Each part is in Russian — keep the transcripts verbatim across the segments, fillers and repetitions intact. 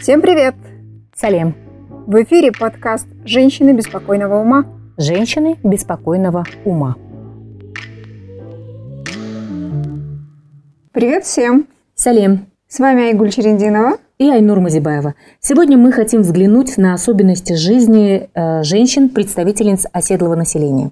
Всем привет! Салем! В эфире подкаст «Женщины беспокойного ума». Женщины беспокойного ума. Привет всем! Салем! С вами Айгуль Черендинова и Айнур Мазибаева. Сегодня мы хотим взглянуть на особенности жизни э, женщин-представительниц оседлого населения.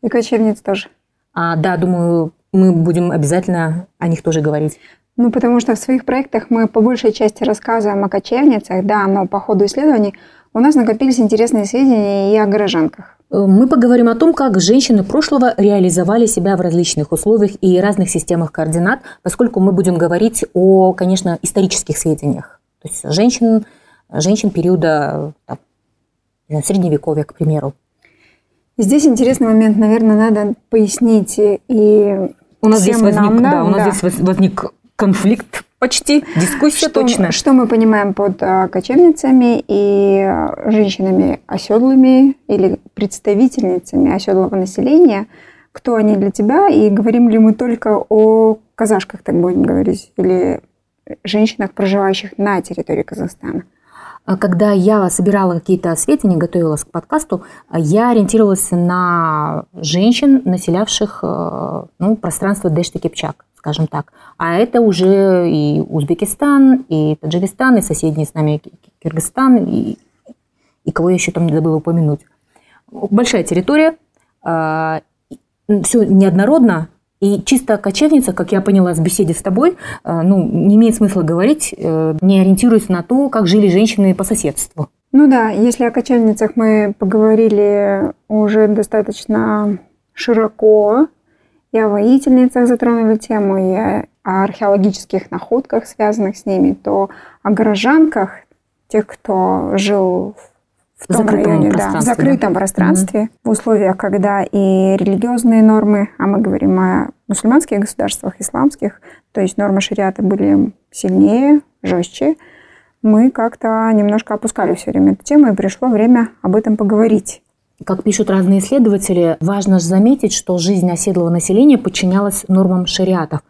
И кочевниц тоже. А, да, думаю, мы будем обязательно о них тоже говорить. Ну, потому что в своих проектах мы по большей части рассказываем о кочевницах, да, но по ходу исследований у нас накопились интересные сведения и о горожанках. Мы поговорим о том, как женщины прошлого реализовали себя в различных условиях и разных системах координат, поскольку мы будем говорить о, конечно, исторических сведениях. То есть женщин, женщин периода там, Средневековья, к примеру. Здесь интересный момент, наверное, надо пояснить. И у нас, здесь возник, нам, да, да, у нас да. здесь возник конфликт почти, дискуссия что, точно. Что мы понимаем под кочевницами и женщинами оседлыми или представительницами оседлого населения? Кто они для тебя? И говорим ли мы только о казашках, так будем говорить, или женщинах, проживающих на территории Казахстана? Когда я собирала какие-то сведения, готовилась к подкасту, я ориентировалась на женщин, населявших ну, пространство Дешты Кепчак, скажем так. А это уже и Узбекистан, и Таджикистан, и соседние с нами Кыргызстан, и, и кого я еще там не забыла упомянуть. Большая территория, все неоднородно, и чисто о кочевницах, как я поняла с беседы с тобой, ну, не имеет смысла говорить, не ориентируясь на то, как жили женщины по соседству. Ну да, если о кочевницах мы поговорили уже достаточно широко, и о воительницах затронули тему, и о археологических находках, связанных с ними, то о горожанках, тех, кто жил в том закрытом районе, да, в закрытом да. пространстве, mm-hmm. в условиях, когда и религиозные нормы, а мы говорим о мусульманских государствах, исламских, то есть нормы шариата были сильнее, жестче, мы как-то немножко опускали все время эту тему, и пришло время об этом поговорить. Как пишут разные исследователи, важно заметить, что жизнь оседлого населения подчинялась нормам шариатов,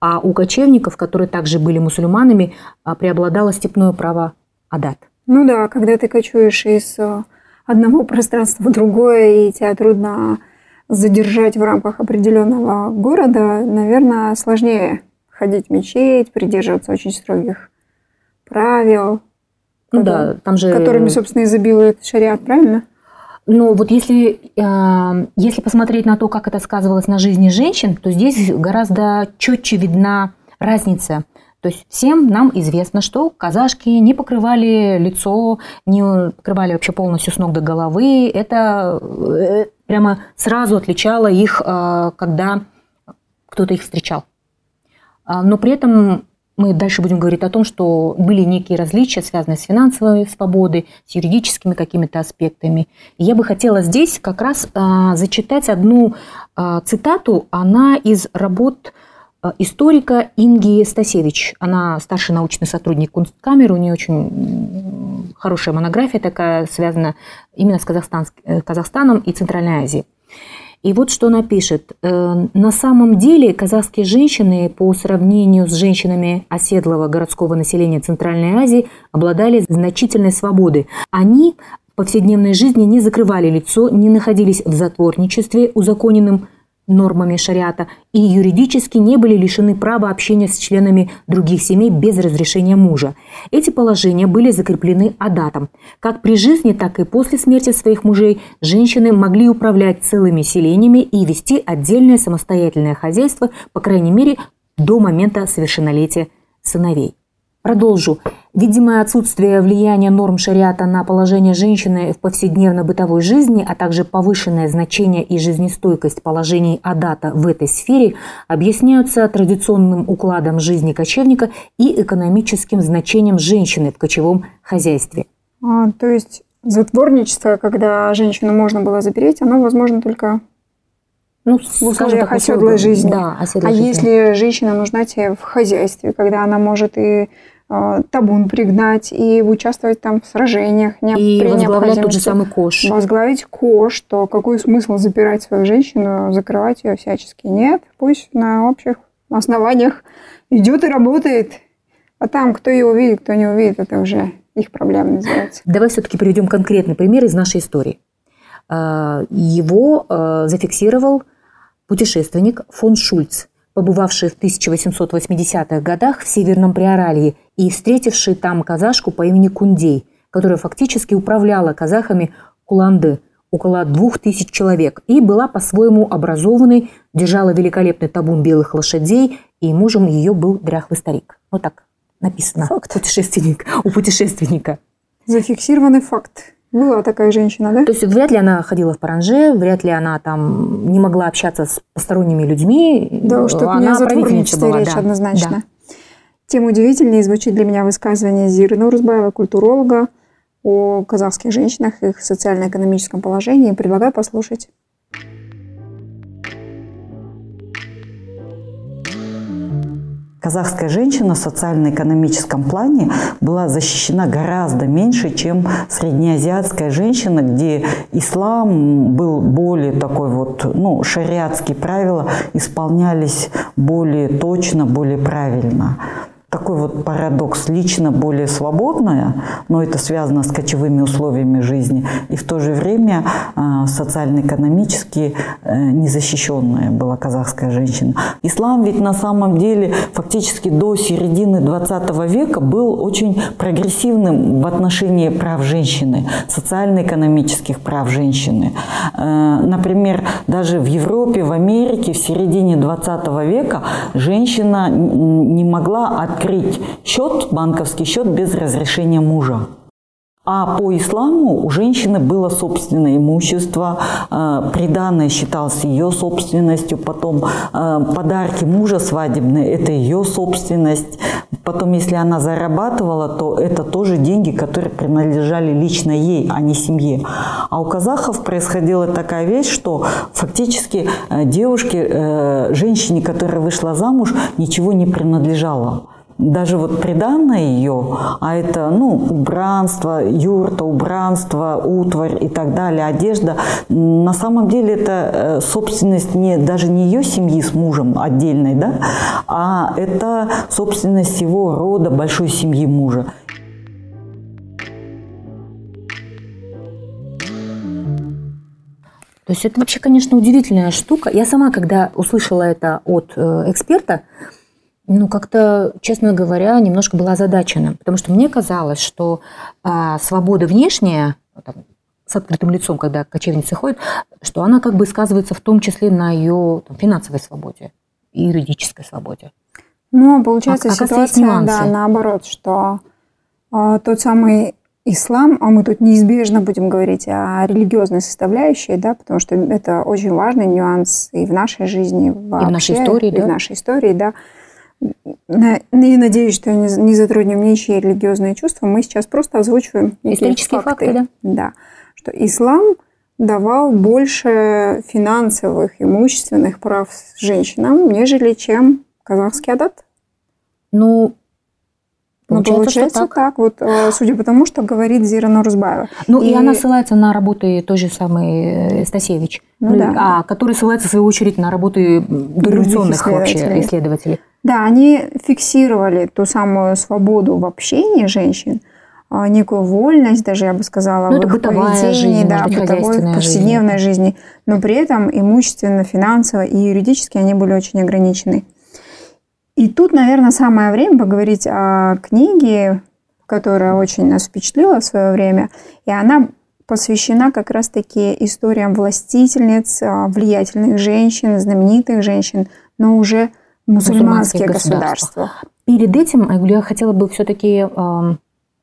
а у кочевников, которые также были мусульманами, преобладало степное право адат. Ну да, когда ты кочуешь из одного пространства в другое, и тебя трудно задержать в рамках определенного города, наверное, сложнее ходить в мечеть, придерживаться очень строгих правил, ну да, там же... которыми, собственно, изобилует шариат, правильно? Но вот если, если посмотреть на то, как это сказывалось на жизни женщин, то здесь гораздо четче видна разница. То есть всем нам известно, что казашки не покрывали лицо, не покрывали вообще полностью с ног до головы. Это прямо сразу отличало их, когда кто-то их встречал. Но при этом... Мы дальше будем говорить о том, что были некие различия, связанные с финансовой свободой, с юридическими какими-то аспектами. И я бы хотела здесь как раз а, зачитать одну а, цитату. Она из работ историка Ингии Стасевич. Она старший научный сотрудник Кунсткамеры. У нее очень хорошая монография такая, связана именно с Казахстанск... Казахстаном и Центральной Азией. И вот что она пишет. На самом деле казахские женщины по сравнению с женщинами оседлого городского населения Центральной Азии обладали значительной свободой. Они в повседневной жизни не закрывали лицо, не находились в затворничестве, узаконенным нормами шариата, и юридически не были лишены права общения с членами других семей без разрешения мужа. Эти положения были закреплены адатом. Как при жизни, так и после смерти своих мужей женщины могли управлять целыми селениями и вести отдельное самостоятельное хозяйство, по крайней мере, до момента совершеннолетия сыновей. Продолжу. Видимое отсутствие влияния норм шариата на положение женщины в повседневно-бытовой жизни, а также повышенное значение и жизнестойкость положений адата в этой сфере объясняются традиционным укладом жизни кочевника и экономическим значением женщины в кочевом хозяйстве. А, то есть затворничество, когда женщину можно было запереть, оно возможно только... Ну, в условиях оседлой жизни. Да, оседлой а жизни. Если женщина нужна тебе в хозяйстве, когда она может и табун пригнать и участвовать там в сражениях. И возглавлять тот же самый Кош. Возглавить Кош, то какой смысл запирать свою женщину, закрывать ее всячески? Нет, пусть на общих основаниях идет и работает. А там, кто ее увидит, кто не увидит, это уже их проблема называется. Давай все-таки приведем конкретный пример из нашей истории. Его зафиксировал путешественник фон Шульц, побывавший в тысяча восемьсот восьмидесятых годах в Северном Приоралье и встретивший там казашку по имени Кундей, которая фактически управляла казахами Куланды, около двух тысяч человек, и была по-своему образованной, держала великолепный табун белых лошадей, и мужем ее был дряхлый старик. Вот так написано. Факт. Путешественник. У путешественника. Зафиксированный факт. Была такая женщина, да? То есть вряд ли она ходила в паранже, вряд ли она там не могла общаться с посторонними людьми. Да уж, тут не затворничая речь, да. Однозначно. Да. Тем удивительнее звучит для меня высказывание Зиры Нурсбаевой, культуролога, о казахских женщинах, их социально-экономическом положении. Предлагаю послушать. Казахская женщина в социально-экономическом плане была защищена гораздо меньше, чем среднеазиатская женщина, где ислам был более такой вот, ну, шариатские правила исполнялись более точно, более правильно. Такой вот парадокс. Лично более свободная, но это связано с кочевыми условиями жизни, и в то же время социально-экономически незащищенная была казахская женщина. Ислам ведь на самом деле фактически до середины двадцатого века был очень прогрессивным в отношении прав женщины, социально-экономических прав женщины. Например, даже в Европе, в Америке в середине двадцатого века женщина не могла открыть счет, банковский счет без разрешения мужа. А по исламу у женщины было собственное имущество, приданое считалось ее собственностью, потом подарки мужа свадебные – это ее собственность. Потом, если она зарабатывала, то это тоже деньги, которые принадлежали лично ей, а не семье. А у казахов происходила такая вещь, что фактически девушке, женщине, которая вышла замуж, ничего не принадлежало. Даже вот приданное ее, а это, ну, убранство, юрта, убранство, утварь и так далее, одежда, на самом деле это собственность не, даже не ее семьи с мужем отдельной, да, а это собственность его рода, большой семьи мужа. То есть это вообще, конечно, удивительная штука. Я сама, когда услышала это от эксперта, ну, как-то, честно говоря, немножко была озадачена, потому что мне казалось, что а, свобода внешняя, там, с открытым лицом, когда кочевницы ходят, что она как бы сказывается в том числе на ее там, финансовой свободе и юридической свободе. Ну, получается, а, ситуация, да, наоборот, что э, тот самый ислам, а мы тут неизбежно будем говорить о религиозной составляющей, да, потому что это очень важный нюанс и в нашей жизни, вообще, и в нашей истории, и да? в нашей истории, да. И надеюсь, что не затрудним ничьи религиозные чувства. Мы сейчас просто озвучиваем исторические факты. факты да? Да, что ислам давал больше финансовых, имущественных прав женщинам, нежели чем казахский адат. Ну, Но получается, получается так. так, вот, судя по тому, что говорит Зира Нурсбаева. Ну, и... и она ссылается на работы той же самой Стасевич, ну, да. а, который ссылается, в свою очередь, на работы дореволюционных вообще исследователей. Да, они фиксировали ту самую свободу в общении женщин, некую вольность, даже, я бы сказала, ну, в их поведении, да, бытовой, повседневной жизни. жизни. Но при этом имущественно, финансово и юридически они были очень ограничены. И тут, наверное, самое время поговорить о книге, которая очень нас впечатлила в свое время. И она посвящена как раз-таки историям властительниц, влиятельных женщин, знаменитых женщин, но уже мусульманские государства. Перед этим, Айгуль, я хотела бы все-таки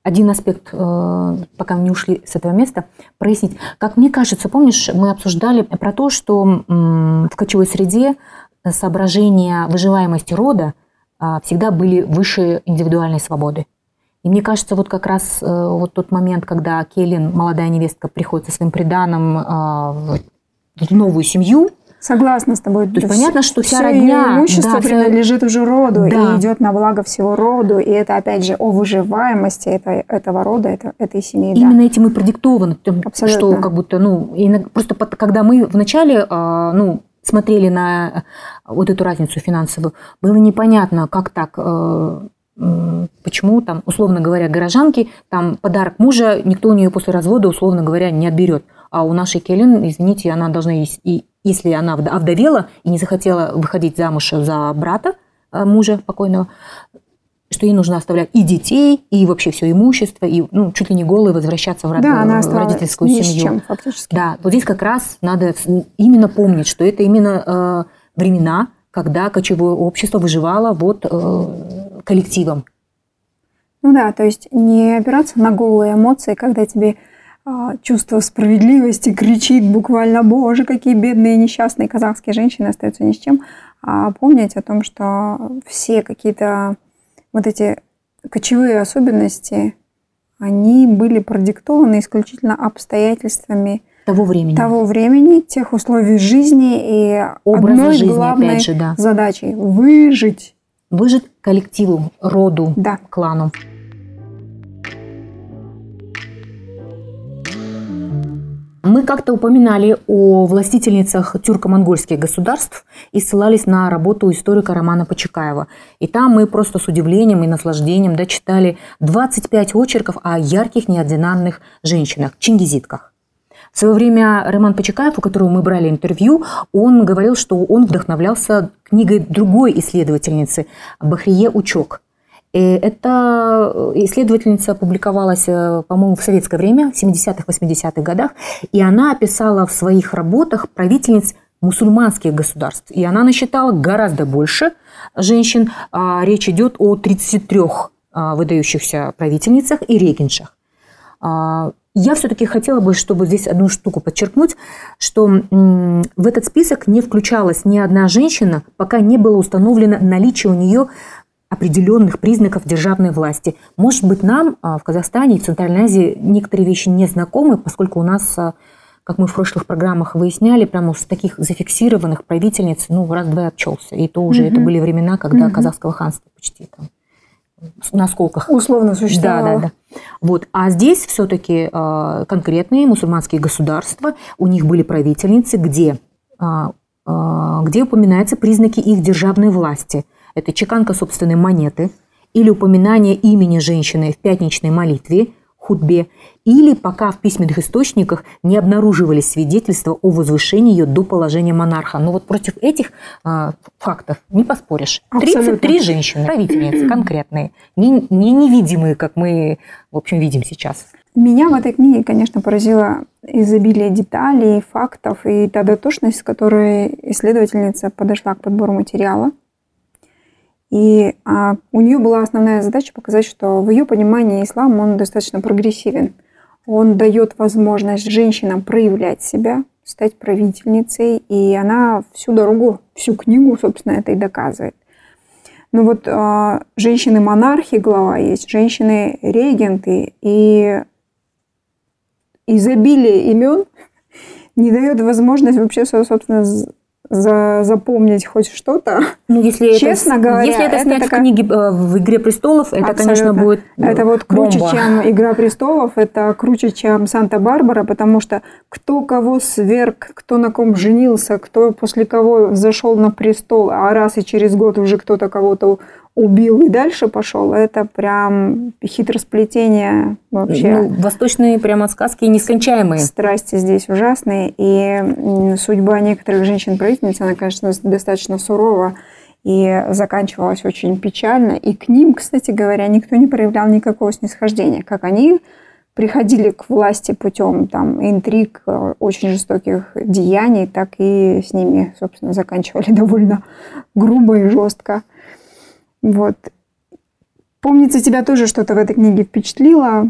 один аспект, пока мы не ушли с этого места, прояснить. Как мне кажется, помнишь, мы обсуждали про то, что в кочевой среде соображения выживаемости рода всегда были выше индивидуальной свободы. И мне кажется, вот как раз вот тот момент, когда Келин, молодая невестка, приходит со своим приданым в новую семью, Согласна с тобой. То понятно, что вся родня, имущество, да, принадлежит уже роду, да, и идет на благо всего роду. И это, опять же, о выживаемости это, этого рода, это, этой семьи. Именно, да, этим и продиктовано. Абсолютно. Что как будто, ну, просто когда мы вначале, ну, смотрели на вот эту разницу финансовую, было непонятно, как так, почему там, условно говоря, горожанки, там подарок мужа никто у нее после развода, условно говоря, не отберет. А у нашей Келин, извините, она должна есть и... Если она овдовела и не захотела выходить замуж за брата мужа покойного, что ей нужно оставлять и детей, и вообще все имущество, и, ну, чуть ли не голые возвращаться в, род... да, она в родительскую ни семью. С чем, фактически. Да, вот здесь как раз надо именно помнить, что это именно э, времена, когда кочевое общество выживало вот э, коллективом. Ну да, то есть не опираться на голые эмоции, когда тебе чувство справедливости кричит буквально: «Боже, какие бедные несчастные казахские женщины остаются ни с чем». А помнить о том, что все какие-то вот эти кочевые особенности, они были продиктованы исключительно обстоятельствами того времени, того времени, тех условий жизни и образа одной жизни, главной же, да, задачей – выжить. Выжить коллективу, роду, да, клану. Мы как-то упоминали о властительницах тюрко-монгольских государств и ссылались на работу историка Романа Почекаева. И там мы просто с удивлением и наслаждением, да, читали двадцать пять очерков о ярких неординарных женщинах, чингизитках. В свое время Роман Почекаев, у которого мы брали интервью, он говорил, что он вдохновлялся книгой другой исследовательницы Бахрие Учок. И эта исследовательница публиковалась, по-моему, в советское время, в семидесятых-восьмидесятых годах, и она описала в своих работах правительниц мусульманских государств. И она насчитала гораздо больше женщин. Речь идет о тридцати трёх выдающихся правительницах и регеншах. Я все-таки хотела бы, чтобы здесь одну штуку подчеркнуть, что в этот список не включалась ни одна женщина, пока не было установлено наличие у нее определенных признаков державной власти. Может быть, нам в Казахстане и в Центральной Азии некоторые вещи не знакомы, поскольку у нас, как мы в прошлых программах выясняли, прямо с таких зафиксированных правительниц, ну, раз-два обчелся. И то уже, угу, это были времена, когда, угу, казахского ханства почти там на осколках условно существовало. Да, да, да. Вот. А здесь все-таки конкретные мусульманские государства, у них были правительницы, где, где упоминаются признаки их державной власти. Это чеканка собственной монеты, или упоминание имени женщины в пятничной молитве, хутбе, или пока в письменных источниках не обнаруживались свидетельства о возвышении ее до положения монарха. Но вот против этих а, фактов не поспоришь. Абсолютно. тридцать три женщины, правительницы конкретные, не, не невидимые, как мы, в общем, видим сейчас. Меня в этой книге, конечно, поразило изобилие деталей, фактов и та дотошность, с которой исследовательница подошла к подбору материала. И а, у нее была основная задача показать, что в ее понимании ислам, он достаточно прогрессивен. Он дает возможность женщинам проявлять себя, стать правительницей, и она всю дорогу, всю книгу, собственно, это и доказывает. Ну вот а, женщины-монархи глава есть, женщины-регенты, и изобилие имен не дает возможность вообще, собственно, За, запомнить хоть что-то. Ну, если честно это, говоря, если это, это снять такая... в книге в «Игре престолов», это, абсолютно, конечно, будет это вот круче, бомба. Чем «Игра престолов», это круче, чем «Санта-Барбара», потому что кто кого сверг, кто на ком женился, кто после кого зашел на престол, а раз и через год уже кто-то кого-то убил и дальше пошел, это прям хитросплетение вообще. Ну, восточные прямо сказки нескончаемые. Страсти здесь ужасные, и судьба некоторых женщин-правительниц, она, конечно, достаточно сурова и заканчивалась очень печально. И к ним, кстати говоря, никто не проявлял никакого снисхождения, как они приходили к власти путем там интриг, очень жестоких деяний, так и с ними, собственно, заканчивали довольно грубо и жестко. Вот. Помнится, тебя тоже что-то в этой книге впечатлило?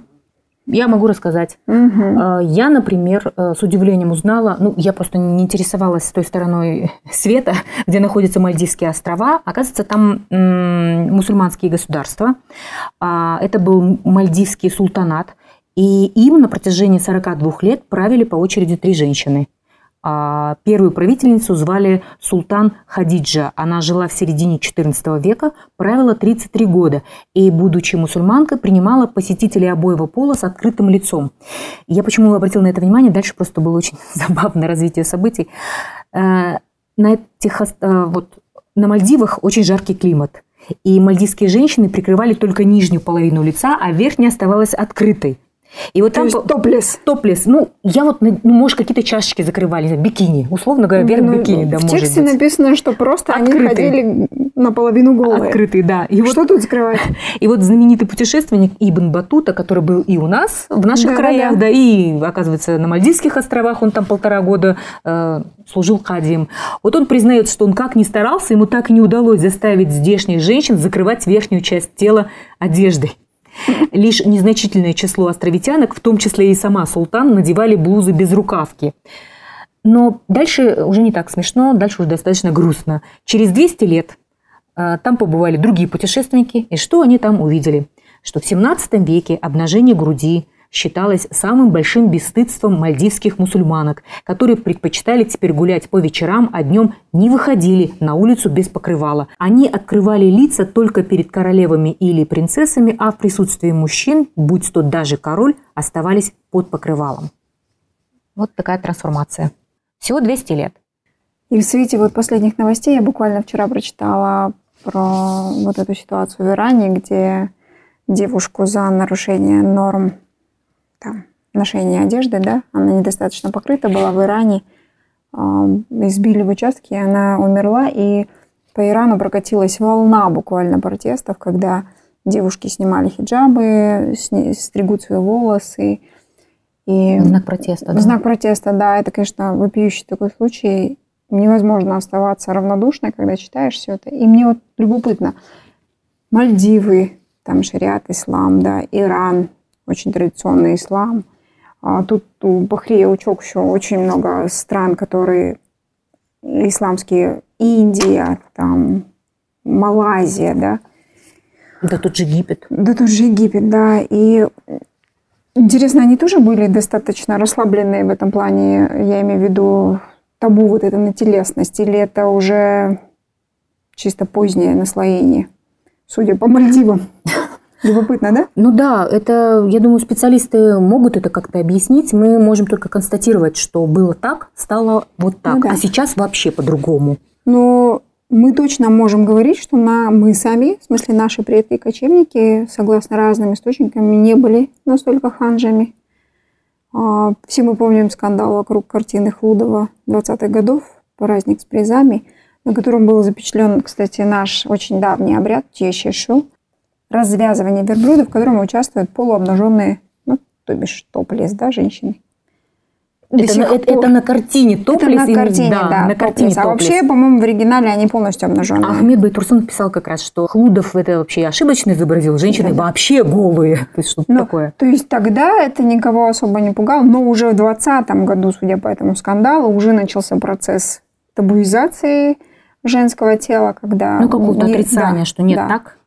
Я могу рассказать. Угу. Я, например, с удивлением узнала, ну, я просто не интересовалась той стороной света, где находятся Мальдивские острова. Оказывается, там м-м, мусульманские государства. Это был Мальдивский султанат. И им на протяжении сорока двух лет правили по очереди три женщины. Первую правительницу звали Султан Хадиджа. Она жила в середине четырнадцатого века, правила тридцать три года и, будучи мусульманкой, принимала посетителей обоего пола с открытым лицом. Я почему обратила на это внимание, дальше просто было очень забавное развитие событий. На, этих, вот, на Мальдивах очень жаркий климат. И мальдивские женщины прикрывали только нижнюю половину лица, а верхняя оставалась открытой. И вот там топлес. Топлес. Ну, я вот, ну, может, какие-то чашечки закрывали, бикини. Условно говоря, верх бикини, да, может быть. В тексте написано, что просто открытые. Они ходили наполовину голые. Открытые, да. И что вот, тут скрывать? И вот знаменитый путешественник Ибн Батута, который был и у нас, в наших да, краях, да, да. да, и, оказывается, на Мальдивских островах, он там полтора года э, служил кадием. Вот он признает, что он как ни старался, ему так и не удалось заставить здешних женщин закрывать верхнюю часть тела одеждой. Лишь незначительное число островитянок, в том числе и сама султан, надевали блузы без рукавки. Но дальше уже не так смешно, дальше уже достаточно грустно. Через двести лет э, там побывали другие путешественники, и что они там увидели? Что в семнадцатом веке обнажение груди считалось самым большим бесстыдством мальдивских мусульманок, которые предпочитали теперь гулять по вечерам, а днем не выходили на улицу без покрывала. Они открывали лица только перед королевами или принцессами, а в присутствии мужчин, будь то даже король, оставались под покрывалом. Вот такая трансформация. Всего двести лет. И в свете вот последних новостей я буквально вчера прочитала про вот эту ситуацию в Иране, где девушку за нарушение норм там, ношение одежды, да, она недостаточно покрыта была в Иране, э, избили в участке, она умерла, и по Ирану прокатилась волна буквально протестов, когда девушки снимали хиджабы, сни, стригут свои волосы. И знак протеста, да? Знак протеста, да, это, конечно, вопиющий такой случай. Невозможно оставаться равнодушной, когда читаешь все это. И мне вот любопытно, Мальдивы, там шариат, ислам, да, Иран, очень традиционный ислам. А тут у Бахрие Учок еще очень много стран, которые исламские. Индия, там, Малайзия, да. Да тут же Египет. Да тут же Египет, да. И интересно, они тоже были достаточно расслабленные в этом плане, я имею в виду табу вот это на телесность, или это уже чисто позднее наслоение, судя по Мальдивам? Любопытно, да? Ну да, это, я думаю, специалисты могут это как-то объяснить. Мы можем только констатировать, что было так, стало вот так, ну, да. А сейчас вообще по-другому. Но мы точно можем говорить, что на, мы сами, в смысле наши предки-кочевники, согласно разным источникам, не были настолько ханжами. Все мы помним скандал вокруг картины Хлудова двадцатых годов, праздник с призами, на котором был запечатлен, кстати, наш очень давний обряд чешешу. Развязывание верблюда, в котором участвуют полуобнаженные, ну, то бишь топлес, да, женщины. Это на, это, это на картине топлес? Это на картине, да, да, на картине топлес. А вообще, по-моему, в оригинале они полностью обнаженные. Ахмед Байтурсон писал как раз, что Хлудов это вообще ошибочно изобразил, женщины да, да. вообще голые. То есть что-то такое. То есть тогда это никого особо не пугало, но уже в двадцатом году, судя по этому скандалу, уже начался процесс табуизации женского тела, когда... Ну, какое-то не, отрицание, да, что нет, да. так...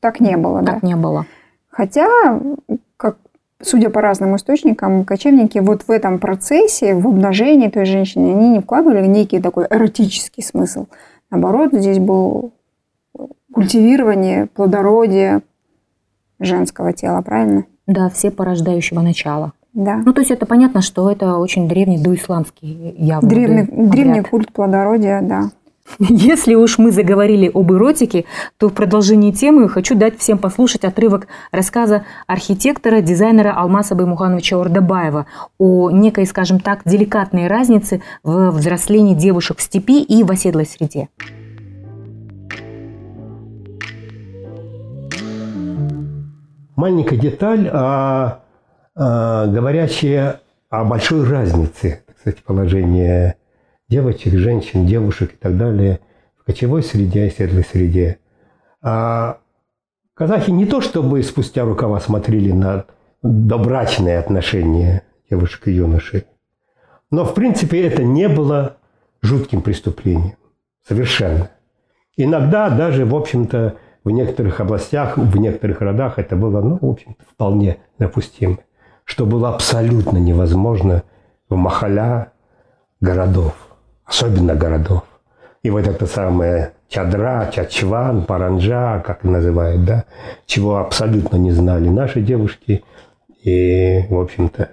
Так не было, так да? Так не было. Хотя, как, судя по разным источникам, кочевники вот в этом процессе, в обнажении той женщины, они не вкладывали некий такой эротический смысл. Наоборот, здесь было культивирование плодородия женского тела, правильно? Да, все порождающего начала. Да. Ну, то есть это понятно, что это очень древний доисламский явно. Древний, древний культ плодородия, да. Если уж мы заговорили об эротике, то в продолжении темы хочу дать всем послушать отрывок рассказа архитектора, дизайнера Алмаса Баймухановича Ордабаева о некой, скажем так, деликатной разнице в взрослении девушек в степи и в оседлой среде. Маленькая деталь, а, а, говорящая о большой разнице, кстати, положение девочек, женщин, девушек и так далее в кочевой среде и оседлой среде. А казахи не то чтобы спустя рукава смотрели на добрачные отношения девушек и юношей, но в принципе это не было жутким преступлением. Совершенно. Иногда даже, в общем-то, в некоторых областях, в некоторых родах это было, ну, в общем-то, вполне допустимо, что было абсолютно невозможно в махаля, городов, особенно городов. И вот это самое чадра, чачван, паранджа, как называют, да, чего абсолютно не знали наши девушки. И, в общем-то,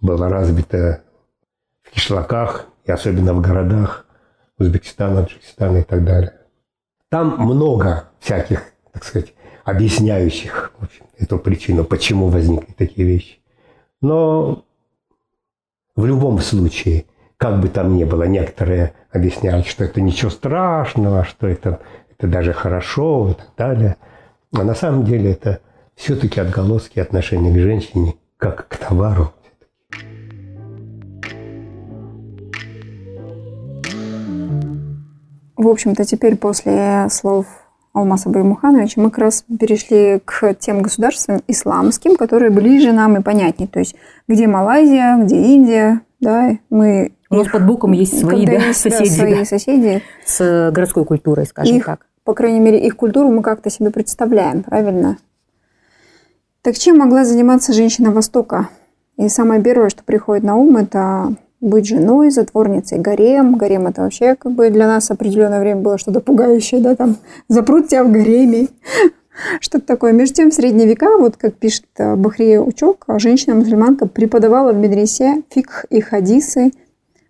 было развито в кишлаках, и особенно в городах Узбекистана, Таджикистана и так далее. Там много всяких, так сказать, объясняющих, в общем, эту причину, почему возникли такие вещи. Но в любом случае, как бы там ни было, некоторые объясняют, что это ничего страшного, что это, это даже хорошо и так далее. А на самом деле это все-таки отголоски отношения к женщине как к товару. В общем-то, теперь после слов Алмаса Баймухановича мы как раз перешли к тем государствам исламским, которые ближе нам и понятнее. То есть, где Малайзия, где Индия, да, мы... У нас их... под боком есть свои, да, есть, соседи, да, свои да. соседи. С городской культурой, скажем их, так. По крайней мере, их культуру мы как-то себе представляем, правильно? Так чем могла заниматься женщина Востока? И самое первое, что приходит на ум, это... быть женой, затворницей, гарем. Гарем – это вообще как бы для нас определенное время было что-то пугающее, да, там, запрут тебя в гареме, что-то такое. Между тем, в средние века, вот как пишет Бахрие Учок, женщина-мусульманка преподавала в медресе фикх и хадисы,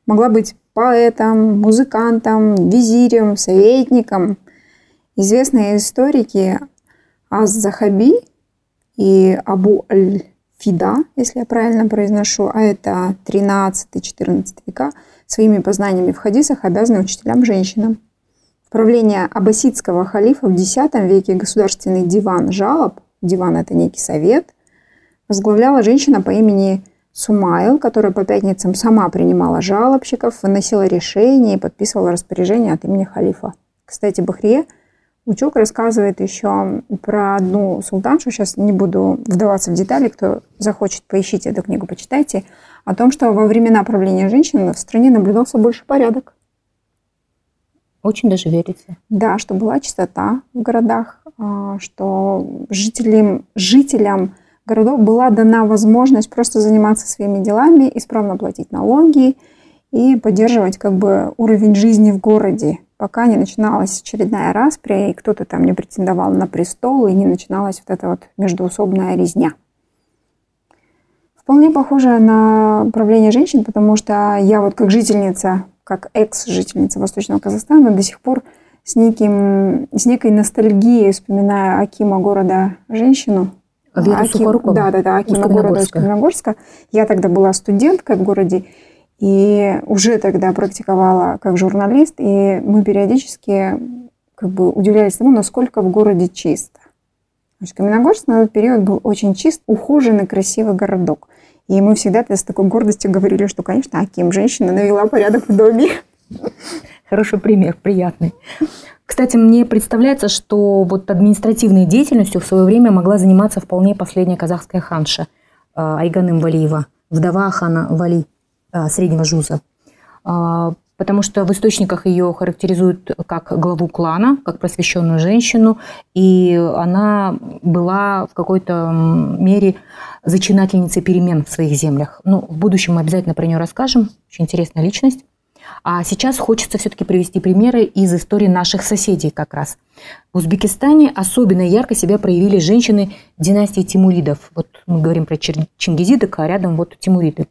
могла быть поэтом, музыкантом, визирем, советником. Известные историки Аз-Захаби и Абу-Аль-Фида, если я правильно произношу, а это тринадцатый-четырнадцатый века, своими познаниями в хадисах обязаны учителям-женщинам. В правление аббасидского халифа в десятом веке государственный диван жалоб, диван – это некий совет, возглавляла женщина по имени Сумайл, которая по пятницам сама принимала жалобщиков, выносила решения и подписывала распоряжения от имени халифа. Кстати, Бахрие Учок рассказывает еще про одну султаншу, сейчас не буду вдаваться в детали, кто захочет, поищите эту книгу, почитайте, о том, что во времена правления женщин в стране наблюдался больше порядок. Очень даже верится. Да, что была чистота в городах, что жителям, жителям городов была дана возможность просто заниматься своими делами, исправно платить налоги и поддерживать как бы уровень жизни в городе, пока не начиналась очередная распря, и кто-то там не претендовал на престол, и не начиналась вот эта вот междоусобная резня. Вполне похоже на правление женщин, потому что я вот как жительница, как экс-жительница Восточного Казахстана до сих пор с, неким, с некой ностальгией вспоминаю Акима города женщину. Абиту Сухорукова. Да, да, да, Акима города Усть-Каменогорска. Я тогда была студенткой в городе, и уже тогда практиковала как журналист, и мы периодически как бы удивлялись тому, насколько в городе чисто. Каменогорск на этот период был очень чист, ухоженный, красивый городок. И мы всегда с такой гордостью говорили, что, конечно, Аким, женщина, навела порядок в доме. Хороший пример, приятный. Кстати, мне представляется, что вот административной деятельностью в свое время могла заниматься вполне последняя казахская ханша Айганым Валиева, вдова хана Вали. Среднего жуза, потому что в источниках ее характеризуют как главу клана, как просвещенную женщину, и она была в какой-то мере зачинательницей перемен в своих землях. Ну, в будущем мы обязательно про нее расскажем, очень интересная личность. А сейчас хочется все-таки привести примеры из истории наших соседей как раз. В Узбекистане особенно ярко себя проявили женщины династии тимуридов. Вот мы говорим про чингизидок, а рядом вот тимуриды.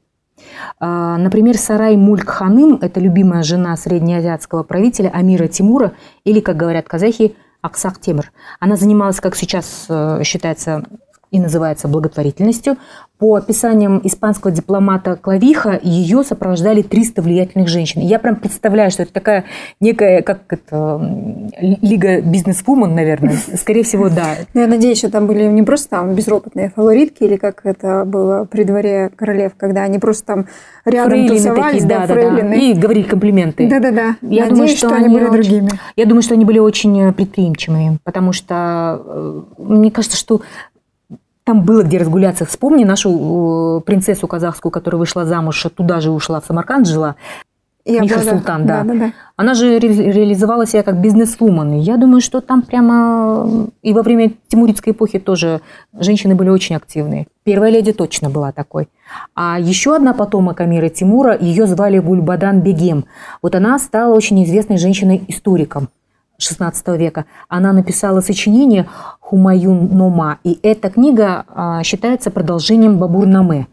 Например, Сарай Мулькханым – это любимая жена среднеазиатского правителя Амира Тимура, или, как говорят казахи, Аксак Темир. Она занималась, как сейчас считается и называется, благотворительностью. По описаниям испанского дипломата Клавиха, ее сопровождали триста влиятельных женщин. Я прям представляю, что это такая некая, как это, лига бизнес-вумен, наверное. Скорее всего, да. Но я надеюсь, что там были не просто там безропотные фаворитки, или как это было при дворе королев, когда они просто там рядом тусовались, да, фрейлины. И говорили комплименты. Да-да-да. Я надеюсь, что они были другими. Я думаю, что они были очень предприимчивыми, потому что мне кажется, что там было где разгуляться. Вспомни нашу принцессу казахскую, которая вышла замуж, туда же ушла, в Самарканд жила. Миха Султан, да. да, да, да. Она же реализовала себя как бизнес-вумен. Я думаю, что там прямо и во время тимуридской эпохи тоже женщины были очень активные. Первая леди точно была такой. А еще одна потомок Амиры Тимура, ее звали Гульбадан Бегем. Вот она стала очень известной женщиной-историком шестнадцатого века. Она написала сочинение «Хумаюн-нома», и эта книга считается продолжением «Бабур-наме».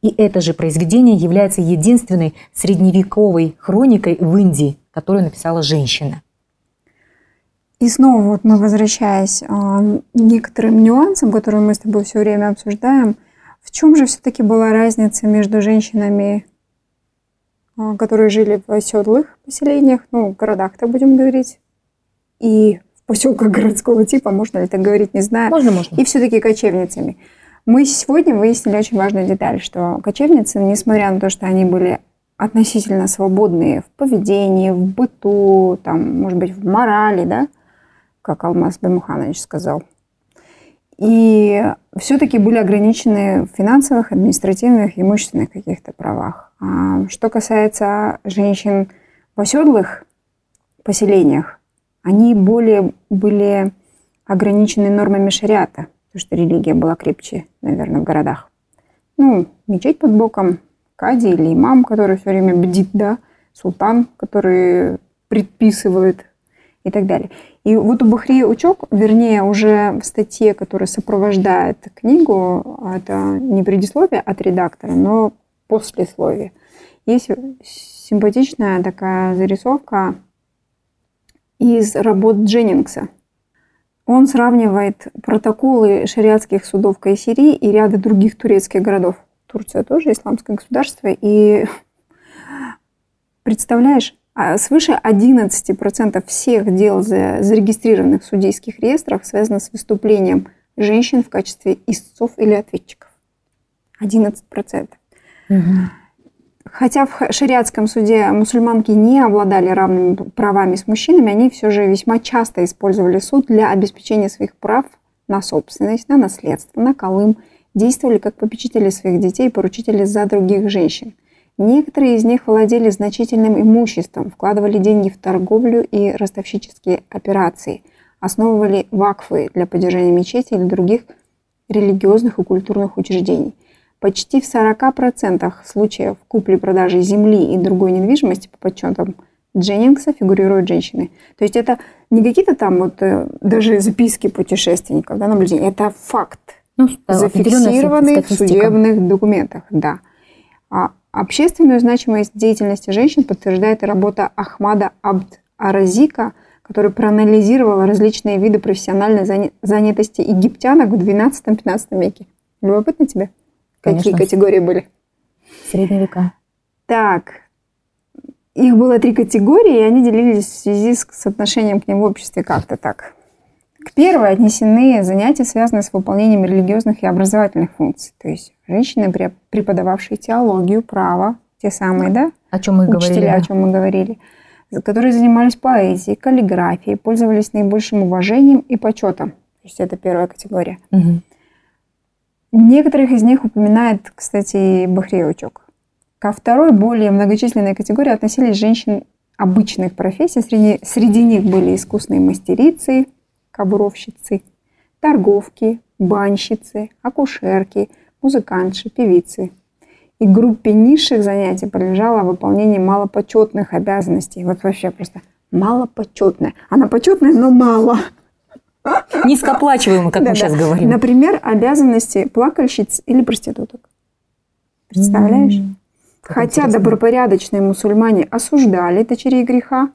И это же произведение является единственной средневековой хроникой в Индии, которую написала женщина. И снова вот мы, возвращаясь к некоторым нюансам, которые мы с тобой все время обсуждаем, в чем же все-таки была разница между женщинами, которые жили в оседлых поселениях, ну, в городах-то будем говорить, и в поселках городского типа, можно ли так говорить, не знаю, можно, можно. И все-таки кочевницами. Мы сегодня выяснили очень важную деталь, что кочевницы, несмотря на то, что они были относительно свободные в поведении, в быту, там, может быть, в морали, да, как Алмас Баймуханович сказал, и все-таки были ограничены в финансовых, административных, имущественных каких-то правах. Что касается женщин в оседлых поселениях, они более были ограничены нормами шариата, потому что религия была крепче, наверное, в городах. Ну, мечеть под боком, кади или имам, который все время бдит, да, султан, который предписывает и так далее. И вот у Бахрие Учок, вернее, уже в статье, которая сопровождает книгу, это не предисловие от редактора, но послесловие, есть симпатичная такая зарисовка из работ Дженнингса. Он сравнивает протоколы шариатских судов Кайсери и ряда других турецких городов. Турция тоже исламское государство. И представляешь, свыше одиннадцати процентов всех дел, зарегистрированных в судейских реестрах, связано с выступлением женщин в качестве истцов или ответчиков. одиннадцать процентов. Угу. Хотя в шариатском суде мусульманки не обладали равными правами с мужчинами, они все же весьма часто использовали суд для обеспечения своих прав на собственность, на наследство, на калым, действовали как попечители своих детей и поручители за других женщин. Некоторые из них владели значительным имуществом, вкладывали деньги в торговлю и ростовщические операции, основывали вакфы для поддержания мечети или других религиозных и культурных учреждений. Почти в сорока процентах случаев купли-продажи земли и другой недвижимости по подсчетам Дженнингса фигурируют женщины. То есть это не какие-то там вот даже записки путешественников, да, наблюдения, это факт, ну, зафиксированный в судебных документах. Да. А общественную значимость деятельности женщин подтверждает и работа Ахмада Абд-Аразика, который проанализировал различные виды профессиональной занятости египтянок в двенадцатом-пятнадцатом веке. Любопытно тебе? Конечно. Какие категории были? Средние века. Так, их было три категории, и они делились в связи с, с отношением к ним в обществе как-то так. К первой отнесены занятия, связанные с выполнением религиозных и образовательных функций. То есть женщины, преподававшие теологию, право, те самые, да? О чем мы говорили. Учителя, о чем мы говорили. Которые занимались поэзией, каллиграфией, пользовались наибольшим уважением и почетом. То есть это первая категория. Угу. Некоторых из них упоминает, кстати, Бахрие Учок. Ко второй, более многочисленной категории относились женщин обычных профессий. Среди, среди них были искусные мастерицы, кобуровщицы, торговки, банщицы, акушерки, музыкантши, певицы. И группе низших занятий прилежало выполнение малопочетных обязанностей. Вот вообще просто малопочетная. Она почетная, но мало. Низкооплачиваемый, как да, мы да. сейчас говорим. Например, обязанности плакальщиц или проституток. Представляешь? Mm-hmm. Хотя интересно. Добропорядочные мусульмане осуждали дочерей греха,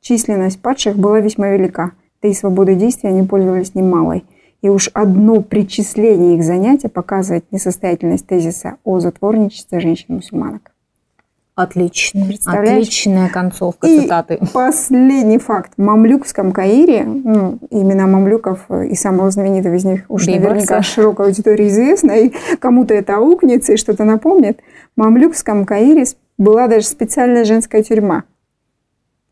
численность падших была весьма велика, да и свободой действия они пользовались немалой. И уж одно причисление их занятия показывает несостоятельность тезиса о затворничестве женщин-мусульманок. Отлично. Отличная концовка и цитаты. Последний факт. В мамлюкском Каире, ну, имена мамлюков и самого знаменитого из них уж Бейбакса. Наверняка широкой аудитории известно, и кому-то это аукнется и что-то напомнит. В мамлюкском Каире была даже специальная женская тюрьма.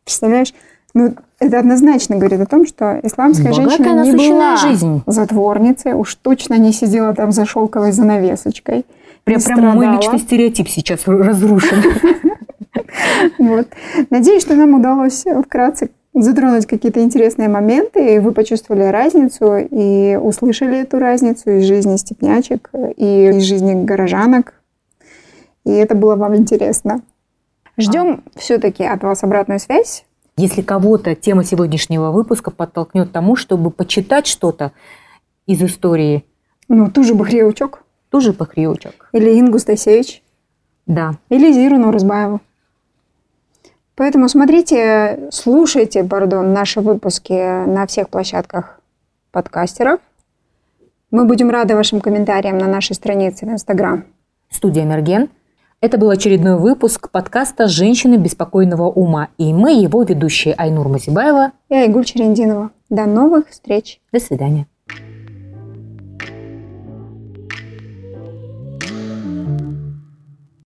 Представляешь? Ну, это однозначно говорит о том, что исламская Богатая женщина не была жизнь. Затворницей, уж точно не сидела там за шелковой занавесочкой. Прям, прям мой личный стереотип сейчас разрушен. Вот. Надеюсь, что нам удалось вкратце затронуть какие-то интересные моменты, и вы почувствовали разницу, и услышали эту разницу из жизни степнячек, и из жизни горожанок. И это было вам интересно. Ждем а. все-таки от вас обратную связь. Если кого-то тема сегодняшнего выпуска подтолкнет к тому, чтобы почитать что-то из истории. Ну, ту же Бахрие Учок. Ту же Бахрие Учок. Или Ингию Стасевич. Да. Или Зиру Нурсбаеву. Поэтому смотрите, слушайте, пардон, наши выпуски на всех площадках подкастеров. Мы будем рады вашим комментариям на нашей странице в Инстаграм. Студия Мерген. Это был очередной выпуск подкаста «Женщины беспокойного ума». И мы его ведущие Айнур Мазибаева и Айгуль Черендинова. До новых встреч. До свидания.